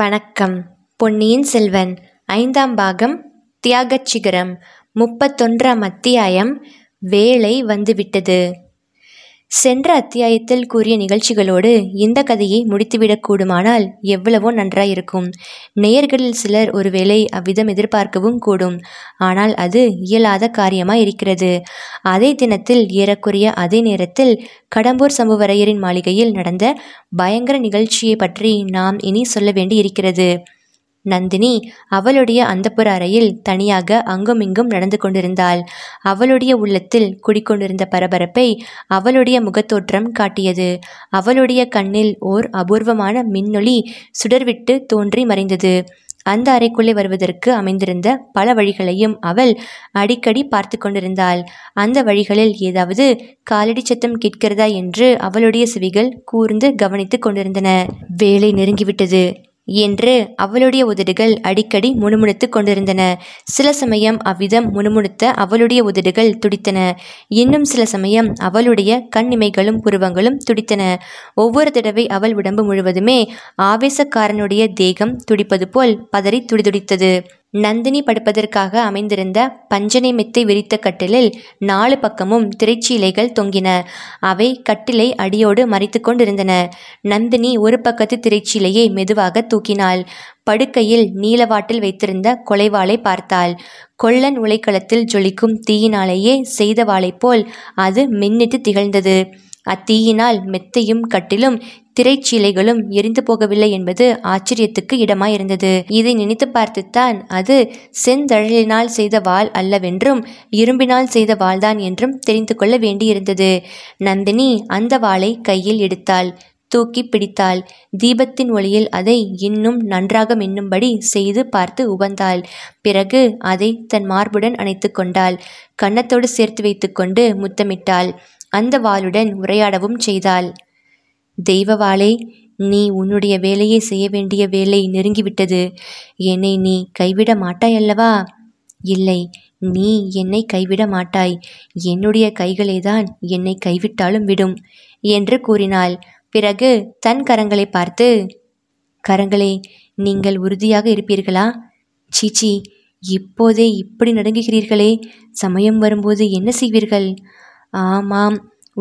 வணக்கம். பொன்னியின் செல்வன் 5ஆம் பாகம், தியாகச்சிகரம், 31ஆம் அத்தியாயம், வேலை வந்துவிட்டது. சென்ற அத்தியாயத்தில் கூறிய நிகழ்ச்சிகளோடு இந்த கதையை முடித்துவிடக்கூடுமானால் எவ்வளவோ நன்றாயிருக்கும். நேயர்களில் சிலர் ஒருவேளை அவ்விதம் எதிர்பார்க்கவும் கூடும். ஆனால் அது இயலாத காரியமாய் இருக்கிறது. அதே தினத்தில், ஏறக்குறைய அதே நேரத்தில், கடம்பூர் சம்புவரையரின் மாளிகையில் நடந்த பயங்கர நிகழ்ச்சியை பற்றி நாம் இனி சொல்ல வேண்டி இருக்கிறது. நந்தினி அவளுடைய அந்தப்புற அறையில் தனியாக அங்குமிங்கும் நடந்து கொண்டிருந்தாள். அவளுடைய உள்ளத்தில் குடிக்கொண்டிருந்த பரபரப்பை அவளுடைய முகத்தோற்றம் காட்டியது. அவளுடைய கண்ணில் ஓர் அபூர்வமான மின்னொளி சுடர்விட்டு தோன்றி மறைந்தது. அந்த அறைக்குள்ளே வருவதற்கு அமைந்திருந்த பல வழிகளையும் அவள் அடிக்கடி பார்த்து கொண்டிருந்தாள். அந்த வழிகளில் ஏதாவது காலடி சத்தம் கேட்கிறதா என்று அவளுடைய செவிகள் கூர்ந்து கவனித்து கொண்டிருந்தன. வேலை நெருங்கிவிட்டது என்று அவளுடைய உதடுகள் அடிக்கடி முணுமுணுத்து கொண்டிருந்தன. சில சமயம் அவ்விதம் முணுமுணுத்த அவளுடைய உதடுகள் துடித்தன. இன்னும் சில சமயம் அவளுடைய கண்ணிமைகளும் புருவங்களும் துடித்தன. ஒவ்வொரு தடவை அவள் உடம்பு முழுவதுமே ஆவேசக்காரனுடைய தேகம் துடிப்பது போல் பதறி துடிதுடித்தது. நந்தினி படுப்பதற்காக அமைந்திருந்த பஞ்சனை மெத்தை விரித்த கட்டிலில் 4 பக்கமும் திரைச்சீலைகள் தொங்கின. அவை கட்டிலை அடியோடு மறைத்து கொண்டிருந்தன. நந்தினி ஒரு பக்கத்து திரைச்சீலையை மெதுவாக தூக்கினாள். படுக்கையில் நீலவாட்டில் வைத்திருந்த கொலைவாளை பார்த்தாள். கொள்ளன் உலைக்களத்தில் ஜொலிக்கும் தீயினாலேயே செய்த வாளை போல் அது மின்னிட்டு திகழ்ந்தது. அத்தீயினால் மெத்தையும் கட்டிலும் திரைச்சீலைகளும் எரிந்து போகவில்லை என்பது ஆச்சரியத்துக்கு இடமாயிருந்தது. இதை நினைத்து பார்த்துத்தான் அது செந்தழலினால் செய்த வாள் அல்லவென்றும் இரும்பினால் செய்த வாள்தான் என்றும் தெரிந்து கொள்ள வேண்டியிருந்தது. நந்தினி அந்த வாளை கையில் எடுத்தாள், தூக்கி பிடித்தாள். தீபத்தின் ஒளியில் அதை இன்னும் நன்றாக மின்னும்படி செய்து பார்த்து உவந்தாள். பிறகு அதை தன் மார்புடன் அணைத்து கொண்டாள். கன்னத்தோடு சேர்த்து வைத்து கொண்டு முத்தமிட்டாள். அந்த வாளுடன் உரையாடவும் செய்தாள். தெய்வ வாளே, நீ உன்னுடைய வேலையை செய்ய வேண்டிய வேலை நெருங்கிவிட்டது. என்னை நீ கைவிட மாட்டாய் அல்லவா? இல்லை, நீ என்னை கைவிட மாட்டாய். என்னுடைய கைகளே தான் என்னை கைவிட்டாலும் விடும் என்று கூறினாள். பிறகு தன் கரங்களை பார்த்து, கரங்களே, நீங்கள் உறுதியாக இருப்பீர்களா? சீச்சி, இப்போதே இப்படி நடுங்குகிறீர்களே, சமயம் வரும்போது என்ன செய்வீர்கள்? ஆமாம்,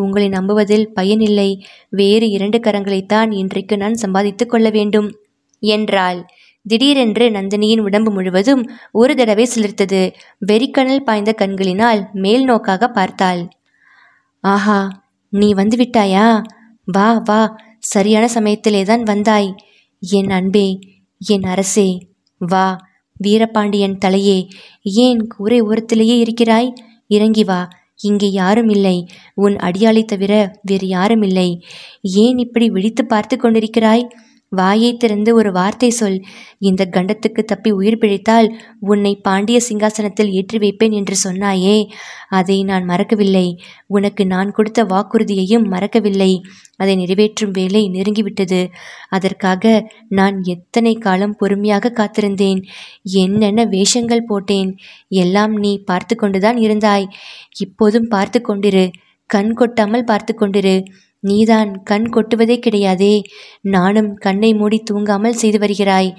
உங்களை நம்புவதில் பயனில்லை. வேறு 2 கரங்களைத்தான் இன்றைக்கு நான் சம்பாதித்து கொள்ள வேண்டும் என்றாள். திடீரென்று நந்தினியின் உடம்பு முழுவதும் ஒரு தடவை சிலிர்த்தது. வெறிக்கணல் பாய்ந்த கண்களினால் மேல் நோக்காக பார்த்தாள். ஆஹா, நீ வந்து விட்டாயா? வா வா, சரியான சமயத்திலே தான் வந்தாய். என் அன்பே, என் அரசே, வா. வீரபாண்டியன் தலையே, ஏன் கூரை ஓரத்திலேயே இருக்கிறாய்? இறங்கி வா. இங்கே யாரும் இல்லை, உன் அடியாளை தவிர வேறு யாரும் இல்லை. ஏன் இப்படி விழித்து பார்த்து கொண்டிருக்கிறாய்? வாயை திறந்து ஒரு வார்த்தை சொல். இந்த கண்டத்துக்கு தப்பி உயிர் பிழைத்தால் உன்னை பாண்டிய சிங்காசனத்தில் ஏற்றி வைப்பேன் என்று சொன்னாயே, அதை நான் மறக்கவில்லை. உனக்கு நான் கொடுத்த வாக்குறுதியையும் மறக்கவில்லை. அதை நிறைவேற்றும் வேலை நெருங்கிவிட்டது. அதற்காக நான் எத்தனை காலம் பொறுமையாக காத்திருந்தேன், என்னென்ன வேஷங்கள் போட்டேன், எல்லாம் நீ பார்த்து கொண்டுதான் இருந்தாய். இப்போதும் பார்த்து கொண்டிரு, கண் கொட்டாமல் பார்த்து கொண்டிரு. நீதான் கண் கொட்டுவதே கிடையாதே. நானும் கண்ணை மூடி தூங்காமல் செய்து வருகிறாய்.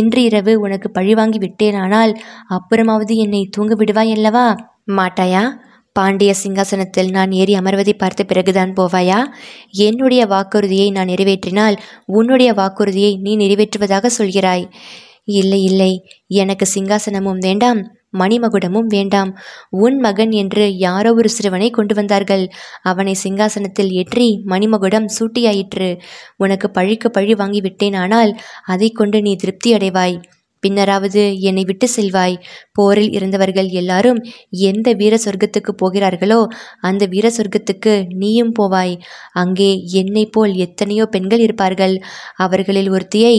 இன்று இரவு உனக்கு பழிவாங்கி விட்டேனானால் அப்புறமாவது என்னை தூங்க விடுவாய் அல்லவா? மாட்டாயா? பாண்டிய சிங்காசனத்தில் நான் ஏறி அமர்வதை பார்த்த பிறகுதான் போவாயா? என்னுடைய வாக்குறுதியை நான் நிறைவேற்றினால் உன்னுடைய வாக்குறுதியை நீ நிறைவேற்றுவதாக சொல்கிறாய். இல்லை இல்லை, எனக்கு சிங்காசனமும் வேண்டாம், மணிமகுடமும் வேண்டாம். உன் மகன் என்று யாரோ ஒரு சிறுவனை கொண்டு வந்தார்கள். அவனை சிங்காசனத்தில் ஏற்றி மணிமகுடம் சூட்டியாயிற்று. உனக்கு பழிக்கு பழி வாங்கிவிட்டேனானால் அதை கொண்டு நீ திருப்தி அடைவாய். பின்னராவது என்னை விட்டு செல்வாய். போரில் இருந்தவர்கள் எல்லாரும் எந்த வீர சொர்க்கத்துக்கு போகிறார்களோ அந்த வீர சொர்க்கத்துக்கு நீயும் போவாய். அங்கே என்னை போல் எத்தனையோ பெண்கள் இருப்பார்கள். அவர்களில் ஒருத்தியை...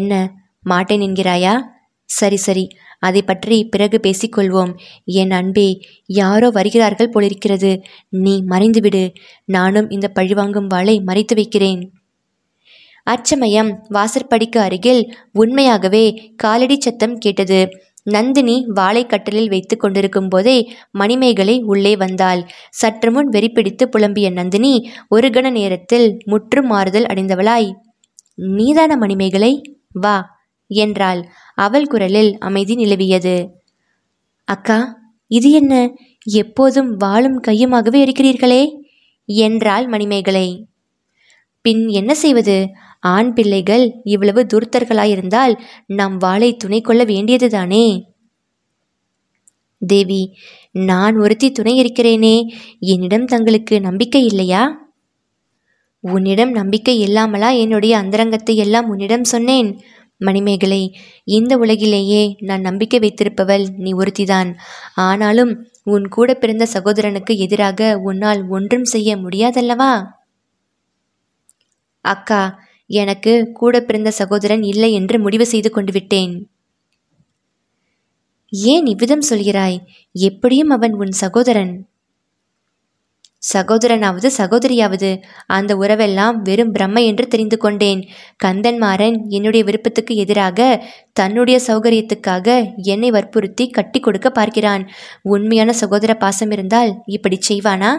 என்ன, மாட்டேன் என்கிறாயா? சரி சரி, அதை பற்றி பிறகு பேசிக்கொள்வோம். என் அன்பே, யாரோ வருகிறார்கள் போலிருக்கிறது. நீ மறைந்துவிடு. நானும் இந்த பழிவாங்கும் வாளை மறைத்து வைக்கிறேன். அச்சமயம் வாசற்படிக்கு அருகில் உண்மையாகவே காலடி சத்தம் கேட்டது. நந்தினி வாளை கட்டலில் வைத்து கொண்டிருக்கும் போதே மணிமேகலை உள்ளே வந்தாள். சற்று முன் வெறிப்பிடித்து புலம்பிய நந்தினி ஒரு கண நேரத்தில் முற்று மாறுதல் அடைந்தவளாய், நீதான மணிமேகலை? வா என்றாள். அவள் குரலில் அமைதி நிலவியது. அக்கா, இது என்ன, எப்போதும் வாளும் கையுமாகவே இருக்கிறீர்களே என்றாள் மணிமேகலை. பின் என்ன செய்வது? ஆண் பிள்ளைகள் இவ்வளவு துர்த்தர்களாயிருந்தால் நாம் வாளை துணை கொள்ள வேண்டியதுதானே. தேவி, நான் ஒருத்தி துணை இருக்கிறேனே, என்னிடம் தங்களுக்கு நம்பிக்கை இல்லையா? உன்னிடம் நம்பிக்கை இல்லாமலா என்னுடைய அந்தரங்கத்தை எல்லாம் உன்னிடம் சொன்னேன்? மணிமேகலை, இந்த உலகிலேயே நான் நம்பிக்கை வைத்திருப்பவள் நீ ஒருத்திதான். ஆனாலும் உன் கூட பிறந்த சகோதரனுக்கு எதிராக உன்னால் ஒன்றும் செய்ய முடியாதல்லவா? அக்கா, எனக்கு கூட பிறந்த சகோதரன் இல்லை என்று முடிவு செய்து கொண்டு விட்டேன். ஏன் இவ்விதம் சொல்கிறாய்? எப்படியும் அவன் உன் சகோதரன். சகோதரனாவது சகோதரியாவது, அந்த உறவெல்லாம் வெறும் பிரம்மை என்று தெரிந்து கொண்டேன். கந்தன் மாறன் என்னுடைய விருப்பத்துக்கு எதிராக தன்னுடைய சௌகரியத்துக்காக என்னை வற்புறுத்தி கட்டி கொடுக்க பார்க்கிறான். உண்மையான சகோதர பாசம் இருந்தால் இப்படி செய்வானா?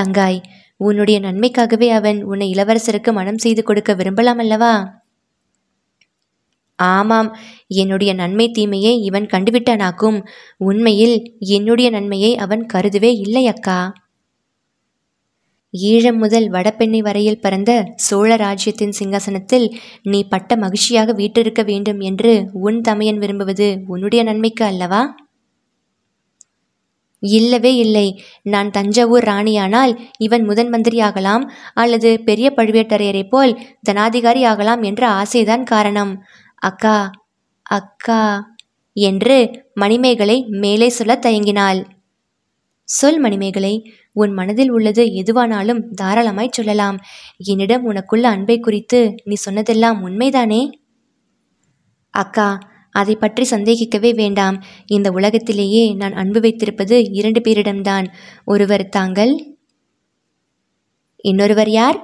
தங்காய், உன்னுடைய நன்மைக்காகவே அவன் உன்னை இளவரசருக்கு மனம் செய்து கொடுக்க விரும்பலாம் அல்லவா? ஆமாம், என்னுடைய நன்மை தீமையை இவன் கண்டுவிட்டானாக்கும். உண்மையில் என்னுடைய நன்மையை அவன் கருதுவே இல்லை அக்கா. ஈழம் முதல் வடபெண்ணை வரையில் பறந்த சோழ ராஜ்யத்தின் சிங்காசனத்தில் நீ பட்ட மகிழ்ச்சியாக வீற்றிருக்க வேண்டும் என்று உன் தமையன் விரும்புவது உன்னுடைய நன்மைக்கு அல்லவா? இல்லவே இல்லை. நான் தஞ்சாவூர் ராணியானால் இவன் முதன் மந்திரி ஆகலாம், அல்லது பெரிய பழுவேட்டரையரை போல் தனாதிகாரி ஆகலாம் என்ற ஆசைதான் காரணம். அக்கா, அக்கா என்று மணிமேகலை மேலே சொல்ல தயங்கினாள். சொல் மணிமேகலை, உன் மனதில் உள்ளது எதுவானாலும் தாராளமாய் சொல்லலாம். என்னிடம் உனக்குள்ள அன்பை குறித்து நீ சொன்னதெல்லாம் உண்மைதானே? அக்கா, அதை பற்றி சந்தேகிக்கவே வேண்டாம். இந்த உலகத்திலேயே நான் அன்பு வைத்திருப்பது 2 பேரிடம்தான். ஒருவர் தாங்கள், இன்னொருவர் யார்?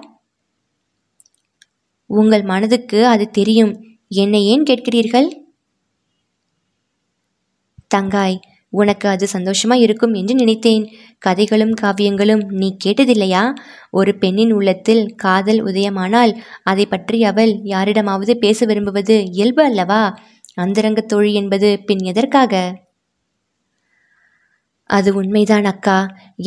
உங்கள் மனதுக்கு அது தெரியும். என்னை ஏன் கேட்கிறீர்கள்? தங்காய், உனக்கு அது சந்தோஷமா இருக்கும் என்று நினைத்தேன். கதைகளும் காவியங்களும் நீ கேட்டதில்லையா? ஒரு பெண்ணின் உள்ளத்தில் காதல் உதயமானால் அதை பற்றி அவள் யாரிடமாவது பேச விரும்புவது இயல்பு அல்லவா? அந்தரங்க தோழி என்பது பின் எதற்காக? அது உண்மைதான் அக்கா.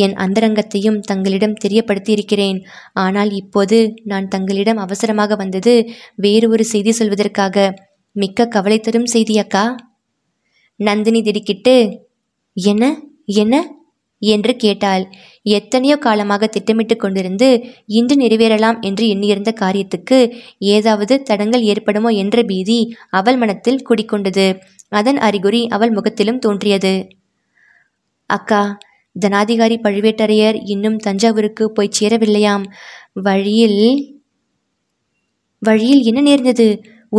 என் அந்தரங்கத்தையும் தங்களிடம் தெரியப்படுத்தி இருக்கிறேன். ஆனால் இப்போது நான் தங்களிடம் அவசரமாக வந்தது வேறு ஒரு செய்தி சொல்வதற்காக. மிக்க கவலை தரும் செய்தி அக்கா. நந்தினி திடுக்கிட்டு என்ன என்ன என்று கேட்டாள். எத்தனையோ காலமாக திட்டமிட்டு கொண்டிருந்து இன்று நிறைவேறலாம் என்று எண்ணியிருந்த காரியத்துக்கு ஏதாவது தடங்கள் ஏற்படுமோ என்ற பீதி அவள் மனத்தில் குடிக்கொண்டது. அதன் அறிகுறி அவள் முகத்திலும் தோன்றியது. அக்கா, தனாதிகாரி பழுவேட்டரையர் இன்னும் தஞ்சாவூருக்கு போய் சேரவில்லையாம். வழியில் என்ன நேர்ந்தது?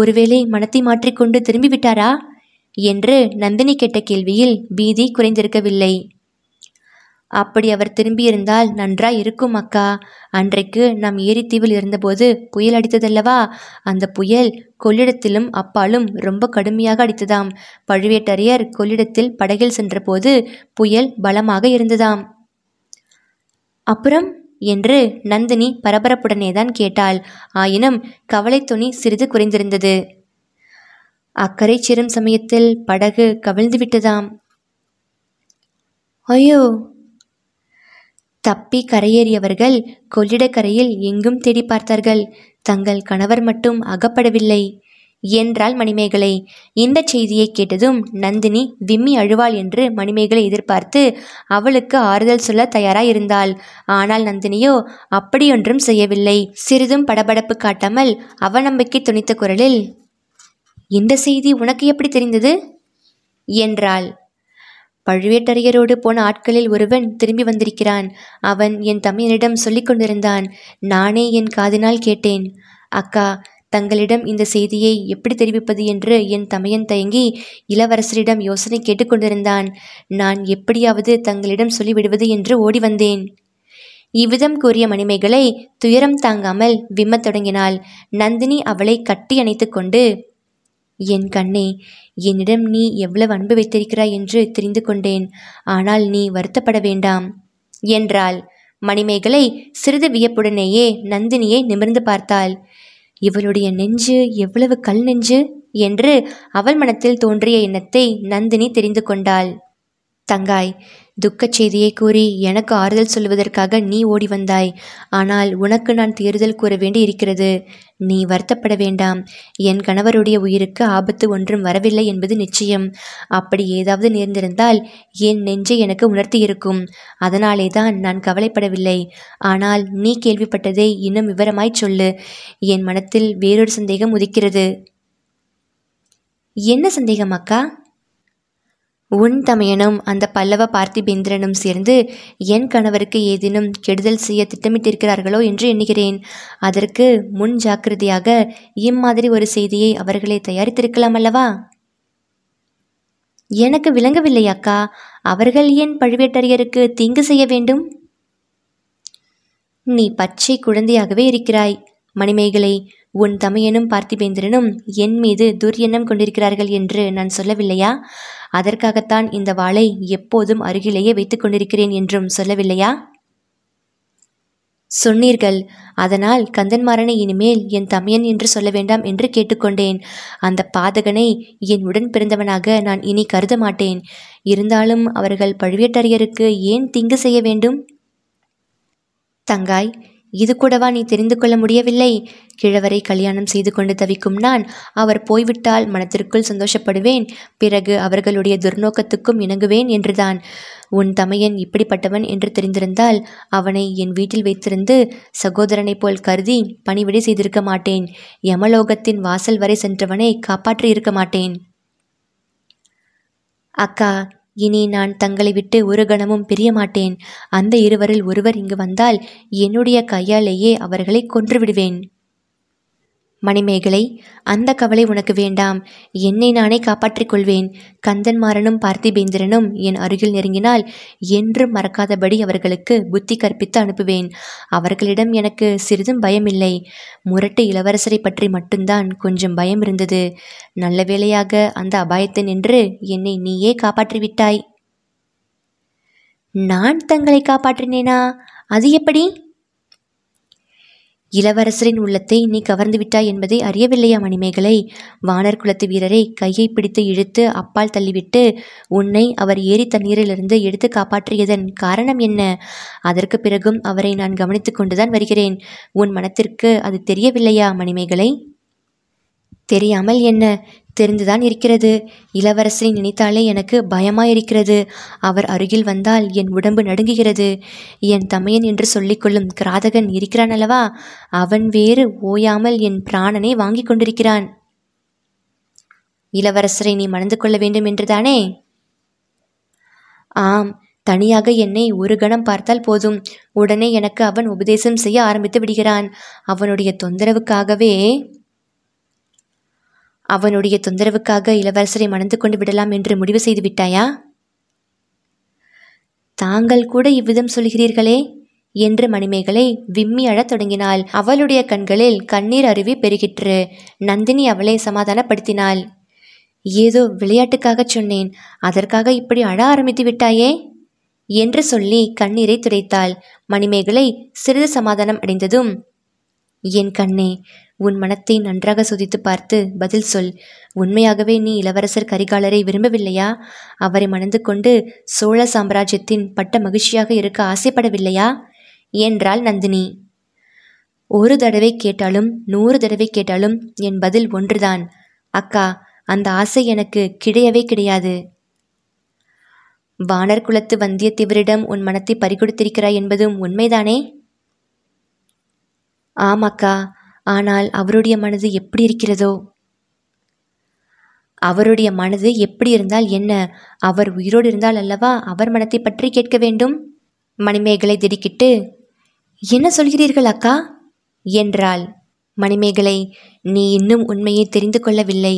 ஒருவேளை மனத்தை மாற்றிக்கொண்டு திரும்பிவிட்டாரா என்று நந்தினி கேட்ட கேள்வியில் பீதி குறைந்திருக்கவில்லை. அப்படி அவர் திரும்பியிருந்தால் நன்றாய் இருக்கும் அக்கா. அன்றைக்கு நாம் ஏரித்தீவில் இருந்தபோது புயல் அடித்ததல்லவா? அந்த புயல் கொள்ளிடத்திலும் அப்பாலும் ரொம்ப கடுமையாக அடித்ததாம். பழுவேட்டரையர் கொள்ளிடத்தில் படகில் சென்றபோது புயல் பலமாக இருந்ததாம். அப்புறம் என்று நந்தினி பரபரப்புடனேதான் கேட்டாள். ஆயினும் கவலை துணி சிறிது குறைந்திருந்தது. அக்கறை சேரும் சமயத்தில் படகு கவிழ்ந்து விட்டதாம். ஐயோ! தப்பி கரையேறியவர்கள் கொள்ளிடக்கரையில் எங்கும் தேடி பார்த்தார்கள். தங்கள் கணவர் மட்டும் அகப்படவில்லை என்றாள் மணிமேகலை. இந்த செய்தியை கேட்டதும் நந்தினி விம்மி அழுவாள் என்று மணிமேகலை எதிர்பார்த்து அவளுக்கு ஆறுதல் சொல்ல தயாராயிருந்தாள். ஆனால் நந்தினியோ அப்படியொன்றும் செய்யவில்லை. சிறிதும் படபடப்பு காட்டாமல் அவநம்பிக்கை துணித்த குரலில், இந்த செய்தி உனக்கு எப்படி தெரிந்தது என்றாள். பழுவேட்டரையரோடு போன ஆட்களில் ஒருவன் திரும்பி வந்திருக்கிறான். அவன் என் தமையனிடம் சொல்லிக் கொண்டிருந்தான். நானே என் காதினால் கேட்டேன். அக்கா, தங்களிடம் இந்த செய்தியை எப்படி தெரிவிப்பது என்று என் தமையன் தயங்கி இளவரசரிடம் யோசனை கேட்டுக்கொண்டிருந்தான். நான் எப்படியாவது தங்களிடம் சொல்லிவிடுவது என்று ஓடி வந்தேன். இவ்விதம் கூறிய மணிமேகலை துயரம் தாங்காமல் விம்மத் தொடங்கினாள். நந்தினி அவளை கட்டி அணைத்து கொண்டு, என் கண்ணே, என்னிடம் நீ எவ்வளவு அன்பு வைத்திருக்கிறாய் என்று தெரிந்து கொண்டேன். ஆனால் நீ வருத்தப்பட வேண்டாம் என்றாள். மணிமேகலை சிறிது வியப்புடனேயே நந்தினியை நிமிர்ந்து பார்த்தாள். இவளுடைய நெஞ்சு எவ்வளவு கல் நெஞ்சு என்று அவள் மனத்தில் தோன்றிய எண்ணத்தை நந்தினி தெரிந்து கொண்டாள். தங்காய், துக்கச் செய்தியை கூறி எனக்கு ஆறுதல் சொல்வதற்காக நீ ஓடி வந்தாய். ஆனால் உனக்கு நான் தேறுதல் கூற வேண்டி இருக்கிறது. நீ வருத்தப்பட வேண்டாம். என் கணவருடைய உயிருக்கு ஆபத்து ஒன்றும் வரவில்லை என்பது நிச்சயம். அப்படி ஏதாவது நேர்ந்திருந்தால் என் நெஞ்சை எனக்கு உணர்த்தி இருக்கும். அதனாலே தான் நான் கவலைப்படவில்லை. ஆனால் நீ கேள்விப்பட்டதை இன்னும் விவரமாய் சொல்லு. என் மனத்தில் வேறொரு சந்தேகம் உதிக்கிறது. என்ன சந்தேகம் அக்கா? உன் தமையனும் அந்த பல்லவ பார்த்திபேந்திரனும் சேர்ந்து என் கணவருக்கு ஏதேனும் கெடுதல் செய்ய திட்டமிட்டிருக்கிறார்களோ என்று எண்ணுகிறேன். அதற்கு முன் ஜாக்கிரதையாக இம்மாதிரி ஒரு செய்தியை அவர்களே தயாரித்திருக்கலாம் அல்லவா? எனக்கு விளங்கவில்லை அக்கா. அவர்கள் ஏன் பழுவேட்டரையருக்கு தீங்கு செய்ய வேண்டும்? நீ பச்சை குழந்தையாகவே இருக்கிறாய் மணிமேகலை. உன் தமையனும் பார்த்திபேந்திரனும் என் மீது துர்எண்ணம் கொண்டிருக்கிறார்கள் என்று நான் சொல்லவில்லையா? அதற்காகத்தான் இந்த வாளை எப்போதும் அருகிலேயே வைத்துக் கொண்டிருக்கிறேன் என்றும் சொல்லவில்லையா? சொன்னீர்கள். அதனால் கந்தன் மாறனை இனிமேல் என் தமையன் என்று சொல்ல வேண்டாம் என்று கேட்டுக்கொண்டேன். அந்த பாதகனை என் உடன் பிறந்தவனாக நான் இனி கருத மாட்டேன். இருந்தாலும் அவர்கள் பழுவேட்டரையருக்கு ஏன் தீங்கு செய்ய வேண்டும்? தங்காய், இது கூடவா நீ தெரிந்து கொள்ள முடியவில்லை? கிழவரை கல்யாணம் செய்து கொண்டு தவிக்கும் நான் அவர் போய்விட்டால் மனத்திற்குள் சந்தோஷப்படுவேன், பிறகு அவர்களுடைய துர்நோக்கத்துக்கும் இணங்குவேன் என்றுதான். உன் தமையன் இப்படிப்பட்டவன் என்று தெரிந்திருந்தால் அவனை என் வீட்டில் வைத்திருந்து சகோதரனைப் போல் கருதி பணிவிடை செய்திருக்க மாட்டேன். யமலோகத்தின் வாசல் வரை சென்றவனை காப்பாற்றி இருக்க மாட்டேன். அக்கா, இனி நான் தங்களை விட்டு ஒரு கணமும் பிரிய மாட்டேன். அந்த இருவரில் ஒருவர் இங்கு வந்தால் என்னுடைய கையாலேயே அவர்களை கொன்றுவிடுவேன். மணிமேகலை, அந்த கவலை உனக்கு வேண்டாம். என்னை நானே காப்பாற்றிக் கொள்வேன். கந்தன் மாறனும் பார்த்திபேந்திரனும் என் அருகில் நெருங்கினால் என்றும் மறக்காதபடி அவர்களுக்கு புத்தி கற்பித்து அனுப்புவேன். அவர்களிடம் எனக்கு சிறிதும் பயமில்லை. முரட்டு இளவரசரை பற்றி மட்டும்தான் கொஞ்சம் பயம் இருந்தது. நல்ல வேளையாக அந்த அபாயத்தை நின்று என்னை நீயே காப்பாற்றிவிட்டாய். நான் தங்களை காப்பாற்றினேனா? அது எப்படி? இளவரசரின் உள்ளத்தை நீ கவர்ந்து விட்டாய் என்பதை அறியவில்லையா மணிமேகலை? வானர் குலத்து வீரரை கையை பிடித்து இழுத்து அப்பால் தள்ளிவிட்டு உன்னை அவர் ஏரி தண்ணீரிலிருந்து எடுத்து காப்பாற்றியதன் காரணம் என்ன? அதற்கு பிறகும் அவரை நான் கவனித்து கொண்டுதான் வருகிறேன். உன் மனத்திற்கு அது தெரியவில்லையா மணிமேகலை? தெரியாமல் என்ன, தெரிந்துதான் இருக்கிறது. இளவரசரை நினைத்தாலே எனக்கு பயமாயிருக்கிறது. அவர் அருகில் வந்தால் என் உடம்பு நடுங்குகிறது. என் தமையன் என்று சொல்லிக்கொள்ளும் கிராதகன் இருக்கிறான் அல்லவா? அவன் வேறு ஓயாமல் என் பிராணனை வாங்கி கொண்டிருக்கிறான். இளவரசரை நீ மணந்து கொள்ள வேண்டும் என்றுதானே? ஆம். தனியாக என்னை ஒரு கணம் பார்த்தால் போதும், உடனே எனக்கு அவன் உபதேசம் செய்ய ஆரம்பித்து விடுகிறான். அவனுடைய தொந்தரவுக்காக இளவரசரை மணந்து கொண்டு விடலாம் என்று முடிவு செய்து விட்டாயா? தாங்கள் கூட இவ்விதம் சொல்கிறீர்களே என்று மணிமேகலை விம்மி அழத் தொடங்கினாள். அவளுடைய கண்களில் கண்ணீர் அருவி பெருகிற்று. நந்தினி அவளை சமாதானப்படுத்தினாள். ஏதோ விளையாட்டுக்காக சொன்னேன், அதற்காக இப்படி அழ ஆரம்பித்து விட்டாயே என்று சொல்லி கண்ணீரை துடைத்தாள். மணிமேகலை சிறிது சமாதானம் அடைந்ததும், என் கண்ணே, உன் மனத்தை நன்றாக சோதித்து பார்த்து பதில் சொல். உண்மையாகவே நீ இளவரசர் கரிகாலரை விரும்பவில்லையா? அவரை மணந்து கொண்டு சோழ சாம்ராஜ்யத்தின் பட்ட மகிழ்ச்சியாக இருக்க ஆசைப்படவில்லையா என்றாள் நந்தினி. ஒரு தடவை கேட்டாலும் 100 தடவை கேட்டாலும் என் பதில் ஒன்றுதான். அக்கா, அந்த ஆசை எனக்கு கிடையவே கிடையாது. வானர் குலத்து வந்தியத்தேவரிடம் உன் மனத்தை பறிகொடுத்திருக்கிறாய் என்பதும் உண்மைதானே? ஆமாக்கா. ஆனால் அவருடைய மனது எப்படி இருக்கிறதோ? அவருடைய மனது எப்படி இருந்தால் என்ன? அவர் உயிரோடு இருந்தால் அல்லவா அவர் மனத்தை பற்றி கேட்க வேண்டும். மணிமேகலை திடுக்கிட்டு, என்ன சொல்கிறீர்கள் அக்கா என்றாள். மணிமேகலை, நீ இன்னும் உண்மையை தெரிந்து கொள்ளவில்லை.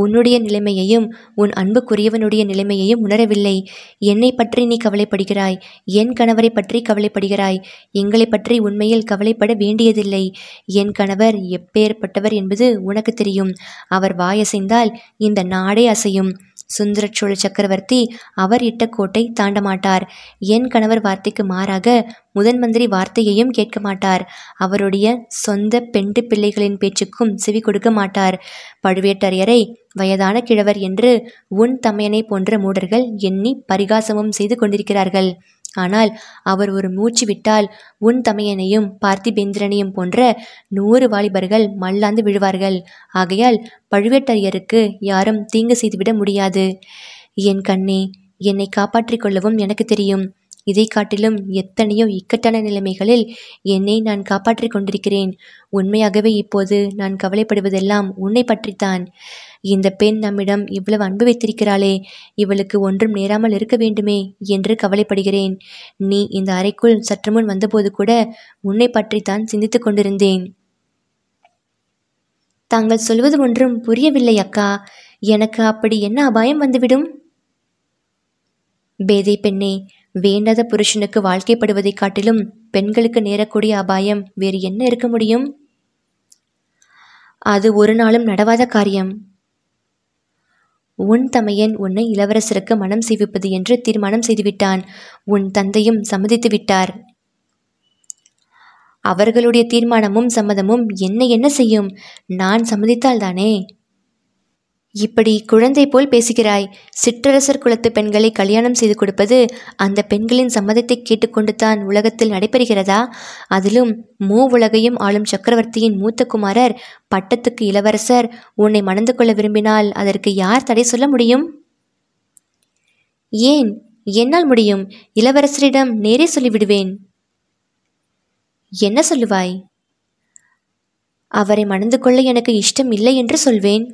உன்னுடைய நிலைமையையும் உன் அன்புக்குரியவனுடைய நிலைமையையும் உணரவில்லை. என்னை பற்றி நீ கவலைப்படுகிறாய், என் கணவரை பற்றி கவலைப்படுகிறாய். எங்களை பற்றி உண்மையில் கவலைப்பட வேண்டியதில்லை. என் கணவர் எப்பேற்பட்டவர் என்பது உனக்கு தெரியும். அவர் வாயசைந்தால் இந்த நாடே அசையும். சுந்தரச்சோள சக்கரவர்த்தி அவர் இட்ட கோட்டை தாண்ட மாட்டார். என் கணவர் வார்த்தைக்கு மாறாக முதன் மந்திரி வார்த்தையையும் கேட்க மாட்டார். அவருடைய சொந்த பெண்டு பிள்ளைகளின் பேச்சுக்கும் செவி கொடுக்க மாட்டார். பழுவேட்டரையரை வயதான கிழவர் என்று உன் தமையனை போன்ற மூடர்கள் எண்ணி பரிகாசமும் செய்து கொண்டிருக்கிறார்கள். ஆனால் அவர் ஒரு மூச்சு விட்டால் உன் தமையனையும் பார்த்திபேந்திரனையும் போன்ற 100 வாலிபர்கள் மல்லாந்து விழுவார்கள். ஆகையால் பழுவேட்டரையருக்கு யாரும் தீங்கு செய்துவிட முடியாது. என் கண்ணே, என்னை காப்பாற்றிக் கொள்ளவும் எனக்கு தெரியும். இதை காட்டிலும் எத்தனையோ இக்கட்டான நிலைமைகளில் என்னை நான் காப்பாற்றி கொண்டிருக்கிறேன். உண்மையாகவே இப்போது நான் கவலைப்படுவதெல்லாம் உன்னை பற்றித்தான். இந்த பெண் நம்மிடம் இவ்வளவு அன்பு வைத்திருக்கிறாளே, இவளுக்கு ஒன்றும் நேராமல் இருக்க வேண்டுமே என்று கவலைப்படுகிறேன். நீ இந்த அறைக்குள் சற்று முன் வந்தபோது கூட உன்னை பற்றித்தான் சிந்தித்து கொண்டிருந்தேன். தாங்கள் சொல்வது ஒன்றும் புரியவில்லை அக்கா. எனக்கு அப்படி என்ன அபாயம் வந்துவிடும்? பேதை பெண்ணே, வேண்டாத புருஷனுக்கு வாழ்க்கைப்படுவதைக் காட்டிலும் பெண்களுக்கு நேரக்கூடிய அபாயம் வேறு என்ன இருக்க முடியும்? அது ஒரு நாளும் நடவாத காரியம். உன் தமையன் உன்னை இளவரசருக்கு மனம் செய்விப்பது என்று தீர்மானம் செய்துவிட்டான். உன் தந்தையும் சம்மதித்து விட்டார். அவர்களுடைய தீர்மானமும் சம்மதமும் என்னை என்ன செய்யும்? நான் சம்மதித்தால்தானே. இப்படி குழந்தை போல் பேசுகிறாய். சிற்றரசர் குலத்து பெண்களை கல்யாணம் செய்து கொடுப்பது அந்த பெண்களின் சம்மதத்தை கேட்டுக்கொண்டு தான் உலகத்தில் நடைபெறுகிறதா? அதிலும் மூ உலகையும் ஆளும் சக்கரவர்த்தியின் மூத்த குமாரர், பட்டத்துக்கு இளவரசர் உன்னை மணந்து கொள்ள விரும்பினால் அதற்கு யார் தடை சொல்ல முடியும்? ஏன், என்னால் முடியும். இளவரசரிடம் நேரே சொல்லிவிடுவேன். என்ன சொல்லுவாய்? அவரை மணந்து கொள்ள எனக்கு இஷ்டம் இல்லை என்று சொல்வேன்.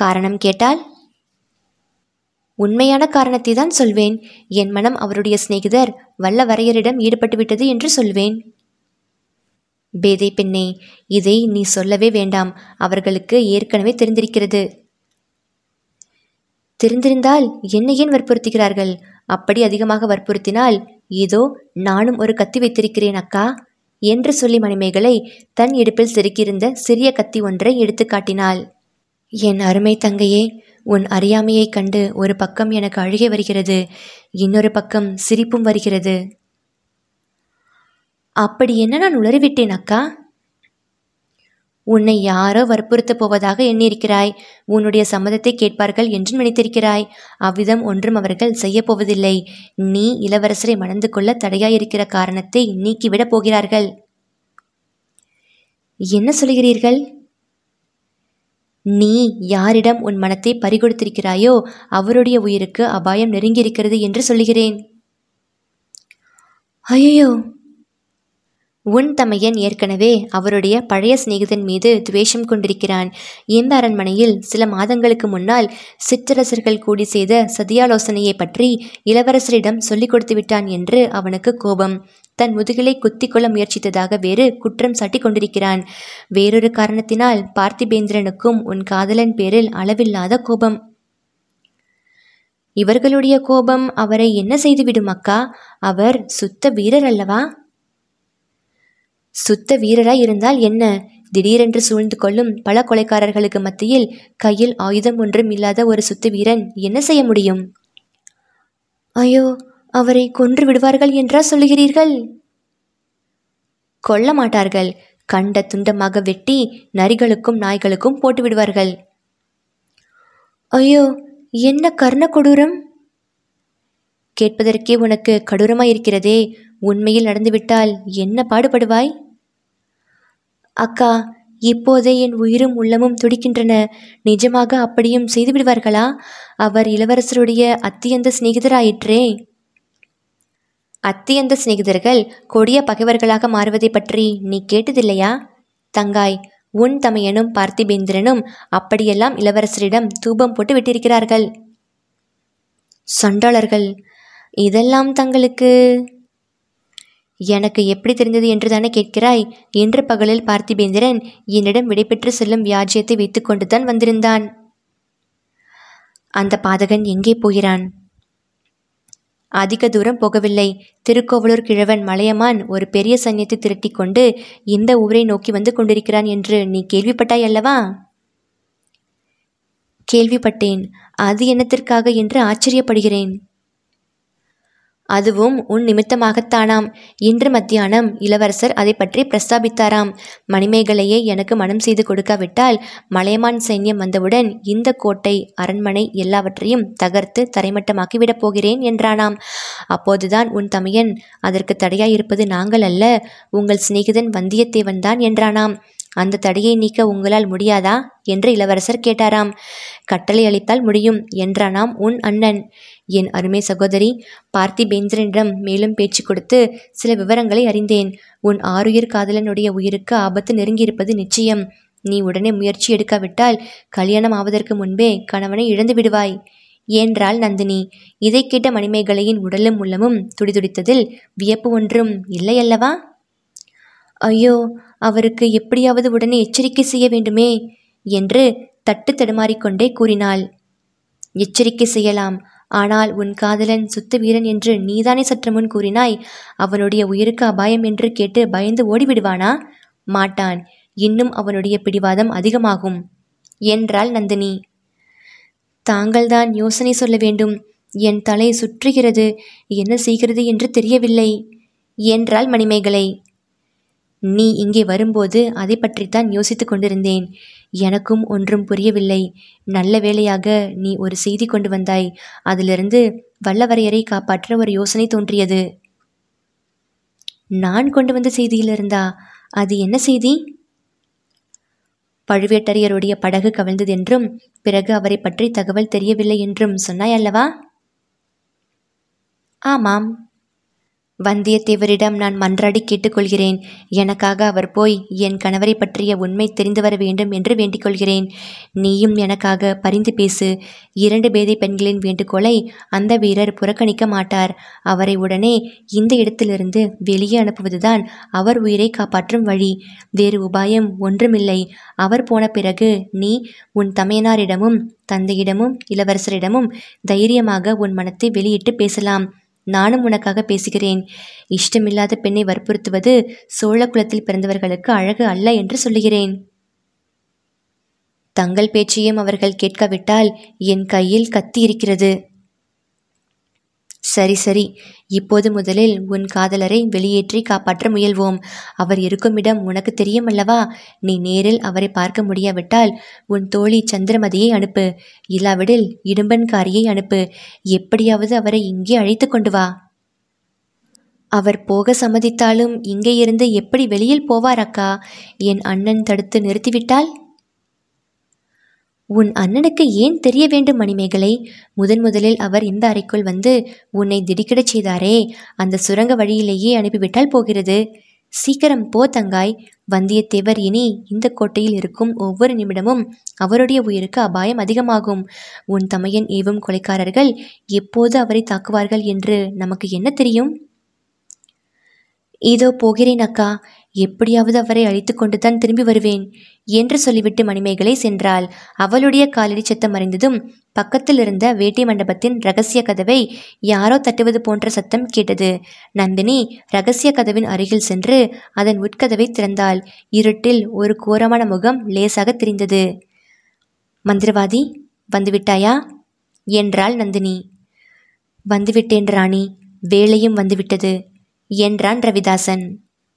காரணம் கேட்டால் உண்மையான காரணத்தை தான் சொல்வேன். என் மனம் அவருடைய சிநேகிதர் வல்லவரையரிடம் ஈடுபட்டுவிட்டது என்று சொல்வேன். பேதை பெண்ணே, இதை நீ சொல்லவே வேண்டாம். அவர்களுக்கு ஏற்கனவே தெரிந்திருக்கிறது. தெரிந்திருந்தால் என்னை ஏன் வற்புறுத்துகிறார்கள்? அப்படி அதிகமாக வற்புறுத்தினால் இதோ நானும் ஒரு கத்தி வைத்திருக்கிறேன் அக்கா என்று சொல்லி மணிமேகலை தன் இடுப்பில் செருக்கியிருந்த சிறிய கத்தி ஒன்றை எடுத்து காட்டினாள். என் அருமை தங்கையே, உன் அறியாமையைக் கண்டு ஒரு பக்கம் எனக்கு அழுகை வருகிறது, இன்னொரு பக்கம் சிரிப்பும் வருகிறது. அப்படி என்ன நான் உளறிவிட்டேன் அக்கா? உன்னை யாரோ வற்புறுத்தப் போவதாக எண்ணியிருக்கிறாய். உன்னுடைய சம்மதத்தை கேட்பார்கள் என்று நினைத்திருக்கிறாய். அவ்விதம் ஒன்றும் அவர்கள் செய்யப்போவதில்லை. நீ இளவரசரை மணந்து கொள்ள தடையாயிருக்கிற காரணத்தை நீக்கிவிடப் போகிறார்கள். என்ன சொல்கிறீர்கள்? நீ யாரிடம் உன் மனத்தை பறிகொடுத்திருக்கிறாயோ அவருடைய உயிருக்கு அபாயம் நெருங்கியிருக்கிறது என்று சொல்லுகிறேன். ஐயோ, உன் தமையன் ஏற்கனவே அவருடைய பழைய சிநேகிதன் மீது துவேஷம் கொண்டிருக்கிறான். இந்த அரண்மனையில் சில மாதங்களுக்கு முன்னால் சிற்றரசர்கள் கூடி செய்த சதியாலோசனையை பற்றி இளவரசரிடம் சொல்லிக் கொடுத்து விட்டான் என்று அவனுக்கு கோபம். தன் முதுகிலை குத்திக்கொள்ள முயற்சித்ததாக வேறு குற்றம் சாட்டி கொண்டிருக்கிறான். வேறொரு காரணத்தினால் பார்த்திபேந்திரனுக்கும் உன் காதலன் பேரில் அளவில்லாத கோபம். இவர்களுடைய கோபம் அவரை என்ன செய்துவிடும் அக்கா? அவர் சுத்த வீரர் அல்லவா? சுத்த வீரராய் இருந்தால் என்ன? திடீரென்று சூழ்ந்து கொள்ளும் பல கொலைக்காரர்களுக்கு மத்தியில் கையில் ஆயுதம் ஒன்றும் இல்லாத ஒரு சுத்த வீரன் என்ன செய்ய முடியும்? ஐயோ, அவரை கொன்று விடுவார்கள் என்றா சொல்லுகிறீர்கள்? கொல்ல மாட்டார்கள். கண்ட துண்டமாக வெட்டி நரிகளுக்கும் நாய்களுக்கும் போட்டு விடுவார்கள். ஐயோ, என்ன கர்ண கொடூரம்! கேட்பதற்கே உனக்கு கொடூரமாயிருக்கிறதே. உண்மையில் நடந்துவிட்டால் என்ன பாடுபடுவாய்? அக்கா, இப்போதே என் உயிரும் உள்ளமும் துடிக்கின்றன. நிஜமாக அப்படியும் செய்து விடுவார்களா? அவர் இளவரசருடைய அத்தியந்த சிநேகிதராயிற்றே. அத்தியந்த சிநேகிதர்கள் கொடிய பகைவர்களாக மாறுவதை பற்றி நீ கேட்டதில்லையா தங்காய்? உன் தமையனும் பார்த்திபேந்திரனும் அப்படியெல்லாம் இளவரசரிடம் தூபம் போட்டு விட்டிருக்கிறார்கள். சண்டாளர்கள்! இதெல்லாம் தங்களுக்கு எனக்கு எப்படி தெரிந்தது என்றுதானே கேட்கிறாய்? இன்று பகலில் பார்த்திபேந்திரன் என்னிடம் விடைபெற்று செல்லும் வியாஜியத்தை வைத்துக்கொண்டு தான் வந்திருந்தான். அந்த பாதகன் எங்கே போகிறான்? அதிக தூரம் போகவில்லை. திருக்கோவலூர் கிழவன் மலையமான் ஒரு பெரிய சன்னியத்தை திரட்டி கொண்டு இந்த ஊரை நோக்கி வந்து கொண்டிருக்கிறான் என்று நீ கேள்விப்பட்டாய் அல்லவா? கேள்விப்பட்டேன். அது என்னத்திற்காக என்று ஆச்சரியப்படுகிறேன். அதுவும் உன் நிமித்தமாகத்தானாம். இன்று மத்தியானம் இளவரசர் அதை பற்றி பிரஸ்தாபித்தாராம். மணிமேகலையை எனக்கு மனம் செய்து கொடுக்காவிட்டால் மலையமான் சைன்யம் வந்தவுடன் இந்த கோட்டை, அரண்மனை எல்லாவற்றையும் தகர்த்து தரைமட்டமாக்கி விடப் போகிறேன் என்றானாம். அப்போதுதான் உன் தமையன், அதற்கு தடையாயிருப்பது நாங்கள் அல்ல, உங்கள் சிநேகிதன் வந்தியத்தேவன் தான் என்றானாம். அந்த தடையை நீக்க உங்களால் முடியாதா என்று இளவரசர் கேட்டாராம். கட்டளை அளித்தால் முடியும் என்றானாம் உன் அண்ணன். என் அருமை சகோதரி, பார்த்திபேந்திரனிடம் மேலும் பேச்சு கொடுத்து சில விவரங்களை அறிந்தேன். உன் ஆறுயிர் காதலனுடைய உயிருக்கு ஆபத்து நெருங்கியிருப்பது நிச்சயம். நீ உடனே முயற்சி எடுக்காவிட்டால் கல்யாணம் ஆவதற்கு முன்பே கணவனை இழந்து விடுவாய் என்றாள் நந்தினி. இதை கேட்ட மணிமேகலையின் உடலும் உள்ளமும் துடிதுடித்ததில் வியப்பு ஒன்றும் இல்லையல்லவா? ஐயோ, அவருக்கு எப்படியாவது உடனே எச்சரிக்கை செய்ய வேண்டுமே என்று தட்டு தடுமாறிக்கொண்டே கூறினாள். எச்சரிக்கை செய்யலாம். ஆனால் உன் காதலன் சுத்த வீரன் என்று நீதானே சற்று முன் கூறினாய். அவனுடைய உயிருக்கு அபாயம் என்று கேட்டு பயந்து ஓடிவிடுவானா? மாட்டான். இன்னும் அவனுடைய பிடிவாதம் அதிகமாகும் என்றாள் நந்தினி. தாங்கள்தான் யோசனை சொல்ல வேண்டும். என் தலை சுற்றுகிறது, என்ன செய்கிறது என்று தெரியவில்லை என்றாள் மணிமேகலை. நீ இங்கே வரும்போது அதை பற்றித்தான் யோசித்து கொண்டிருந்தேன். எனக்கும் ஒன்றும் புரியவில்லை. நல்ல வேளையாக நீ ஒரு செய்தி கொண்டு வந்தாய். அதிலிருந்து வல்லவரையரை காப்பாற்ற ஒரு யோசனை தோன்றியது. நான் கொண்டு வந்த செய்தியிலிருந்தா? அது என்ன செய்தி? பழுவேட்டரையருடைய படகு கவிழ்ந்ததென்றும் பிறகு அவரை பற்றி தகவல் தெரியவில்லை என்றும் சொன்னாய் அல்லவா? ஆமாம். வந்தியத்தேவரிடம் நான் மன்றாடி கேட்டுக்கொள்கிறேன். எனக்காக அவர் போய் என் கணவரை பற்றிய உண்மை தெரிந்து வர வேண்டும் என்று வேண்டிக்கொள்கிறேன். நீயும் எனக்காக பரிந்து பேசு. 2 பேதை பெண்களின் வேண்டுகோளை அந்த வீரர் புறக்கணிக்க மாட்டார். அவரை உடனே இந்த இடத்திலிருந்து வெளியே அனுப்புவதுதான் அவர் உயிரை காப்பாற்றும் வழி. வேறு உபாயம் ஒன்றுமில்லை. அவர் போன பிறகு நீ உன் தமையனாரிடமும் தந்தையிடமும் இளவரசரிடமும் தைரியமாக உன் மனத்தை வெளியிட்டு பேசலாம். நானும் உனக்காக பேசுகிறேன். இஷ்டமில்லாத பெண்ணை வற்புறுத்துவது சோழ குலத்தில் பிறந்தவர்களுக்கு அழகு அல்ல என்று சொல்லுகிறேன். தங்கள் பேச்சையும் அவர்கள் கேட்காவிட்டால் என் கையில் கத்தி இருக்கிறது. சரி சரி, இப்போது முதலில் உன் காதலரை வெளியேற்றி காப்பாற்ற முயல்வோம். அவர் இருக்கும் இடம் உனக்கு தெரியும் அல்லவா? நீ நேரில் அவரை பார்க்க முடியாவிட்டால் உன் தோழி சந்திரமதியை அனுப்பு. இல்லாவிடில் இடும்பன்காரியை அனுப்பு. எப்படியாவது அவரை இங்கே அழைத்து கொண்டு வா. அவர் போக சம்மதித்தாலும் இங்கே இருந்து எப்படி வெளியில் போவார் அக்கா? என் அண்ணன் தடுத்து நிறுத்திவிட்டால்? உன் அண்ணனுக்கு ஏன் தெரிய வேண்டும் மணிமேகலை? முதலில் அவர் இந்த அறைக்குள் வந்து உன்னை திடுக்கிடச் செய்தாரே, அந்த சுரங்க வழியிலேயே அனுப்பிவிட்டால் போகிறது. சீக்கிரம் போ தங்காய். வந்தியத்தேவர் இனி இந்த கோட்டையில் இருக்கும் ஒவ்வொரு நிமிடமும் அவருடைய உயிருக்கு அபாயம் அதிகமாகும். உன் தமையன் ஏவும் கொலைக்காரர்கள் எப்போது அவரை தாக்குவார்கள் என்று நமக்கு என்ன தெரியும்? இதோ போகிறேன் அக்கா. எப்படியாவது அவரை அழைத்து கொண்டுதான் திரும்பி வருவேன் என்று சொல்லிவிட்டு மணிமேகலை சென்றாள். அவளுடைய காலடி சத்தம் மறைந்ததும் பக்கத்தில் இருந்த வேட்டை மண்டபத்தின் இரகசிய கதவை யாரோ தட்டுவது போன்ற சத்தம் கேட்டது. நந்தினி இரகசிய கதவின் அருகில் சென்று அதன் உட்கதவை திறந்தாள். இருட்டில் ஒரு கோரமான முகம் லேசாக தெரிந்தது. மந்திரவாதி, வந்துவிட்டாயா என்றாள் நந்தினி. வந்துவிட்டேன் ராணி, வேலையும் வந்துவிட்டது என்றான் ரவிதாசன்.